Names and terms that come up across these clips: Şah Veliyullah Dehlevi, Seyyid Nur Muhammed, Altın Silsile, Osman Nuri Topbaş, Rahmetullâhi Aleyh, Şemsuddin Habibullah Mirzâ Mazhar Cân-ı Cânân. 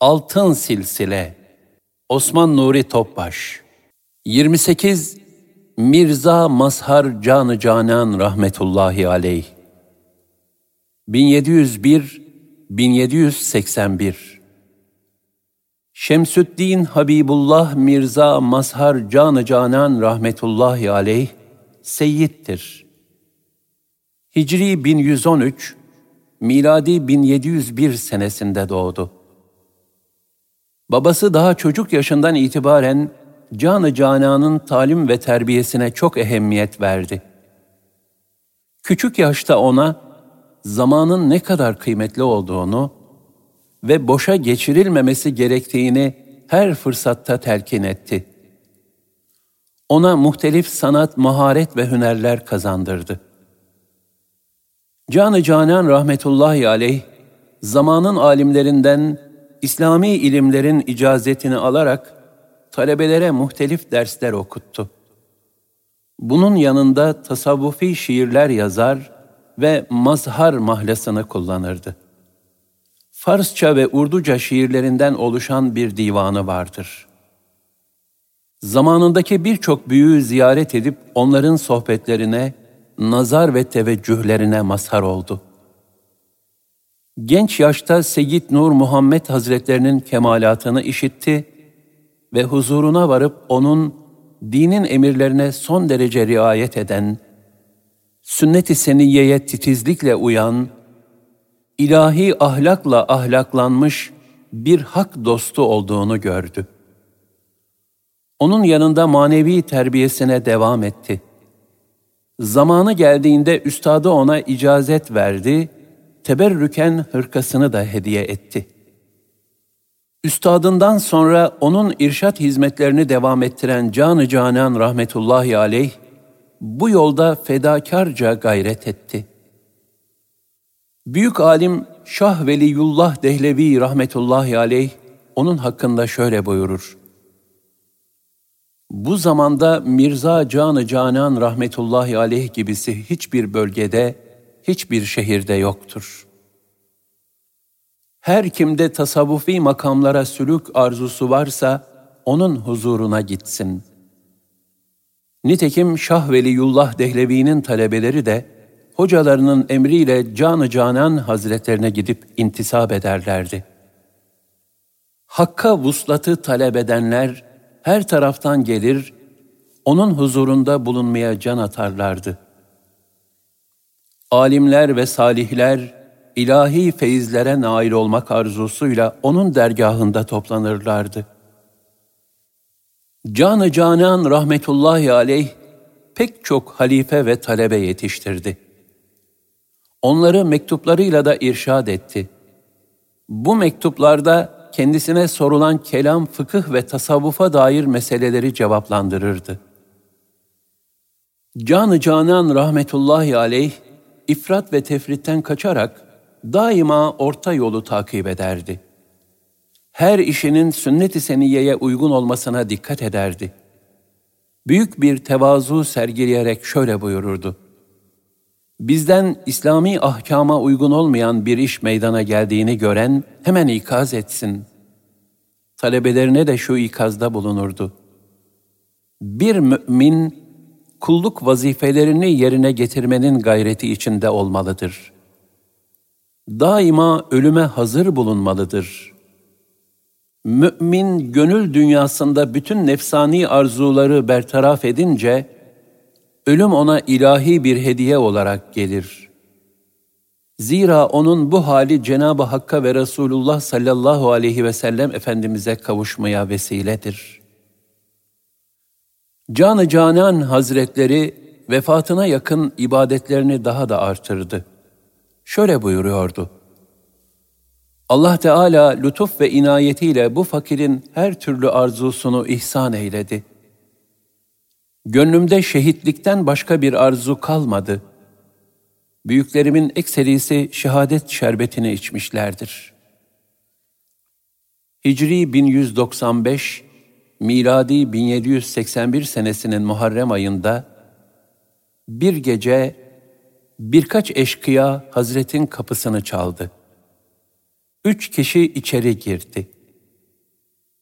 Altın Silsile, Osman Nuri Topbaş. 28. Mirzâ Mazhar Cân-ı Cânân Rahmetullâhi Aleyh. 1701-1781. Şemsuddin Habibullah Mirzâ Mazhar Cân-ı Cânân Rahmetullâhi Aleyh seyyittir. Hicri 1113, miladi 1701 senesinde doğdu. Babası daha çocuk yaşından itibaren Cân-ı Cânân'ın talim ve terbiyesine çok ehemmiyet verdi. Küçük yaşta ona zamanın ne kadar kıymetli olduğunu ve boşa geçirilmemesi gerektiğini her fırsatta telkin etti. Ona muhtelif sanat, maharet ve hünerler kazandırdı. Cân-ı Cânân Rahmetullâhi Aleyh, zamanın alimlerinden İslami ilimlerin icazetini alarak talebelere muhtelif dersler okuttu. Bunun yanında tasavvufi şiirler yazar ve mazhar mahlasını kullanırdı. Farsça ve Urduca şiirlerinden oluşan bir divanı vardır. Zamanındaki birçok büyüğü ziyaret edip onların sohbetlerine, nazar ve teveccühlerine mazhar oldu. Genç yaşta Seyyid Nur Muhammed Hazretlerinin kemalatını işitti ve huzuruna varıp onun dinin emirlerine son derece riayet eden, sünnet-i seniyyeye titizlikle uyan, ilahi ahlakla ahlaklanmış bir hak dostu olduğunu gördü. Onun yanında manevi terbiyesine devam etti. Zamanı geldiğinde üstadı ona icazet verdi, teberrüken hırkasını da hediye etti. Üstadından sonra onun irşat hizmetlerini devam ettiren Cân-ı Cânân Rahmetullâhi Aleyh, bu yolda fedakarca gayret etti. Büyük alim Şah Veliyullah Dehlevi Rahmetullâhi Aleyh, onun hakkında şöyle buyurur: "Bu zamanda Mirzâ Cân-ı Cânân Rahmetullâhi Aleyh gibisi hiçbir bölgede, hiçbir şehirde yoktur. Her kimde tasavvufi makamlara sülük arzusu varsa onun huzuruna gitsin." Nitekim Şah Veliyullah Dehlevi'nin talebeleri de hocalarının emriyle Cân-ı Cânân Hazretlerine gidip intisap ederlerdi. Hakka vuslatı talep edenler her taraftan gelir, onun huzurunda bulunmaya can atarlardı. Alimler ve salihler ilahi feyizlere nail olmak arzusuyla onun dergahında toplanırlardı. Cân-ı Cânân Rahmetullâhi Aleyh pek çok halife ve talebe yetiştirdi. Onları mektuplarıyla da irşad etti. Bu mektuplarda kendisine sorulan kelam, fıkıh ve tasavvufa dair meseleleri cevaplandırırdı. Cân-ı Cânân Rahmetullâhi Aleyh ifrat ve tefritten kaçarak daima orta yolu takip ederdi. Her işinin sünnet-i seniyyeye uygun olmasına dikkat ederdi. Büyük bir tevazu sergileyerek şöyle buyururdu: "Bizden İslami ahkama uygun olmayan bir iş meydana geldiğini gören hemen ikaz etsin." Talebelerine de şu ikazda bulunurdu: "Bir mümin kulluk vazifelerini yerine getirmenin gayreti içinde olmalıdır. Daima ölüme hazır bulunmalıdır. Mümin gönül dünyasında bütün nefsani arzuları bertaraf edince, ölüm ona ilahi bir hediye olarak gelir. Zira onun bu hali Cenab-ı Hakk'a ve Resulullah sallallahu aleyhi ve sellem Efendimiz'e kavuşmaya vesiledir." Cân-ı Cânân Hazretleri vefatına yakın ibadetlerini daha da artırdı. Şöyle buyuruyordu: "Allah Teala lütuf ve inayetiyle bu fakirin her türlü arzusunu ihsan eyledi. Gönlümde şehitlikten başka bir arzu kalmadı. Büyüklerimin ekserisi şehadet şerbetini içmişlerdir." Hicri 1195, miladi 1781 senesinin Muharrem ayında bir gece birkaç eşkıya Hazret'in kapısını çaldı. 3 kişi içeri girdi.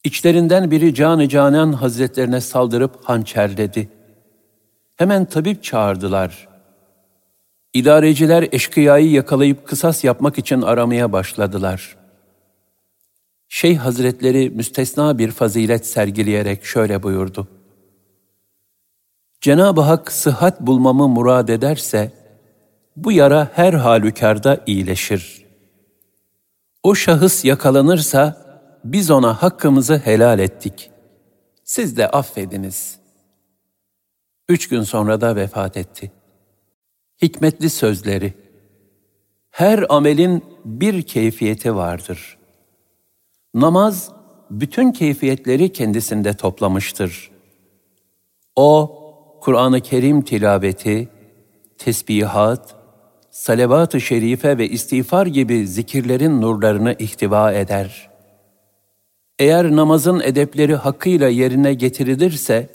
İçlerinden biri Cân-ı Cânân Hazretlerine saldırıp hançerledi. Hemen tabip çağırdılar. İdareciler eşkıyayı yakalayıp kısas yapmak için aramaya başladılar. Şeyh Hazretleri müstesna bir fazilet sergileyerek şöyle buyurdu. Cenab-ı Hak sıhhat bulmamı murad ederse, bu yara her halükarda iyileşir. O şahıs yakalanırsa, biz ona hakkımızı helal ettik. Siz de affediniz. 3 gün sonra da vefat etti. Hikmetli sözleri. Her amelin bir keyfiyeti vardır. Namaz, bütün keyfiyetleri kendisinde toplamıştır. O, Kur'an-ı Kerim tilaveti, tesbihat, salavat-ı şerife ve istiğfar gibi zikirlerin nurlarını ihtiva eder. Eğer namazın edepleri hakkıyla yerine getirilirse,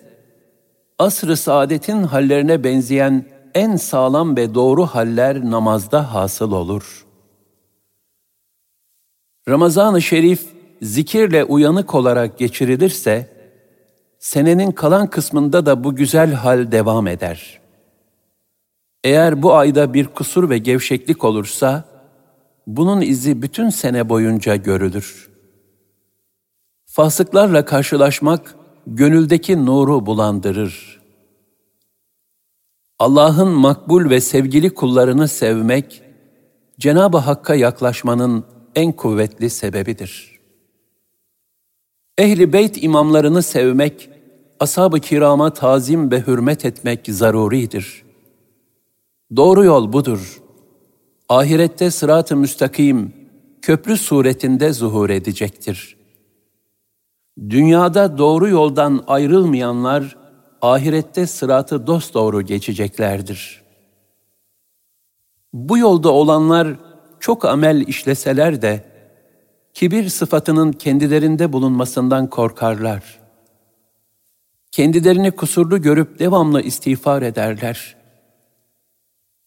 asr-ı saadetin hallerine benzeyen en sağlam ve doğru haller namazda hasıl olur. Ramazan-ı Şerif zikirle uyanık olarak geçirilirse, senenin kalan kısmında da bu güzel hal devam eder. Eğer bu ayda bir kusur ve gevşeklik olursa, bunun izi bütün sene boyunca görülür. Fasıklarla karşılaşmak, gönüldeki nuru bulandırır. Allah'ın makbul ve sevgili kullarını sevmek, Cenab-ı Hakk'a yaklaşmanın en kuvvetli sebebidir. Ehl-i beyt imamlarını sevmek, ashab-ı kirama tazim ve hürmet etmek zaruridir. Doğru yol budur. Ahirette sırat-ı müstakim, köprü suretinde zuhur edecektir. Dünyada doğru yoldan ayrılmayanlar, ahirette sıratı dosdoğru geçeceklerdir. Bu yolda olanlar çok amel işleseler de, kibir sıfatının kendilerinde bulunmasından korkarlar. Kendilerini kusurlu görüp devamlı istiğfar ederler.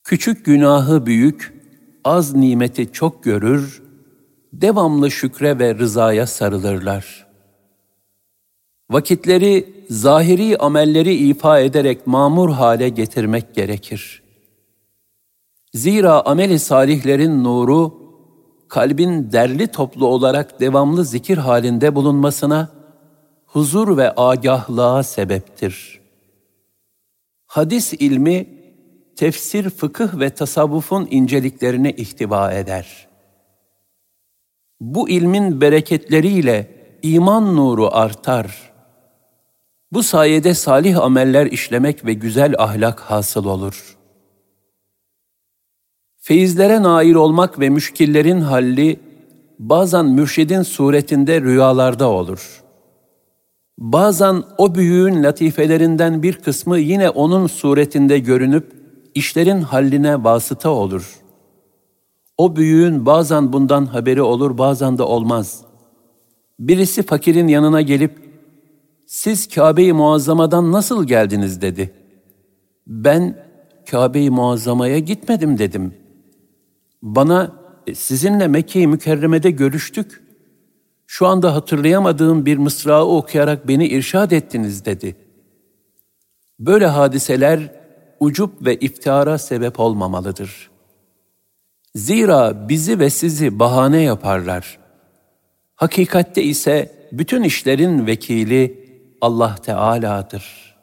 Küçük günahı büyük, az nimeti çok görür, devamlı şükre ve rızaya sarılırlar. Vakitleri, zahiri amelleri ifa ederek mamur hale getirmek gerekir. Zira amel-i salihlerin nuru, kalbin derli toplu olarak devamlı zikir halinde bulunmasına, huzur ve agahlığa sebeptir. Hadis ilmi, tefsir, fıkıh ve tasavvufun inceliklerini ihtiva eder. Bu ilmin bereketleriyle iman nuru artar. Bu sayede salih ameller işlemek ve güzel ahlak hasıl olur. Feyizlere nail olmak ve müşkillerin halli, bazen mürşidin suretinde rüyalarda olur. Bazen o büyüğün latifelerinden bir kısmı yine onun suretinde görünüp, işlerin halline vasıta olur. O büyüğün bazen bundan haberi olur, bazen de olmaz. Birisi fakirin yanına gelip, "Siz Kâbe-i Muazzama'dan nasıl geldiniz?" dedi. "Ben Kâbe-i Muazzama'ya gitmedim," dedim. "Bana sizinle Mekke-i Mükerreme'de görüştük. Şu anda hatırlayamadığım bir mısrağı okuyarak beni irşad ettiniz," dedi. Böyle hadiseler ucup ve iftihara sebep olmamalıdır. Zira bizi ve sizi bahane yaparlar. Hakikatte ise bütün işlerin vekili Allah Teâlâ'dır.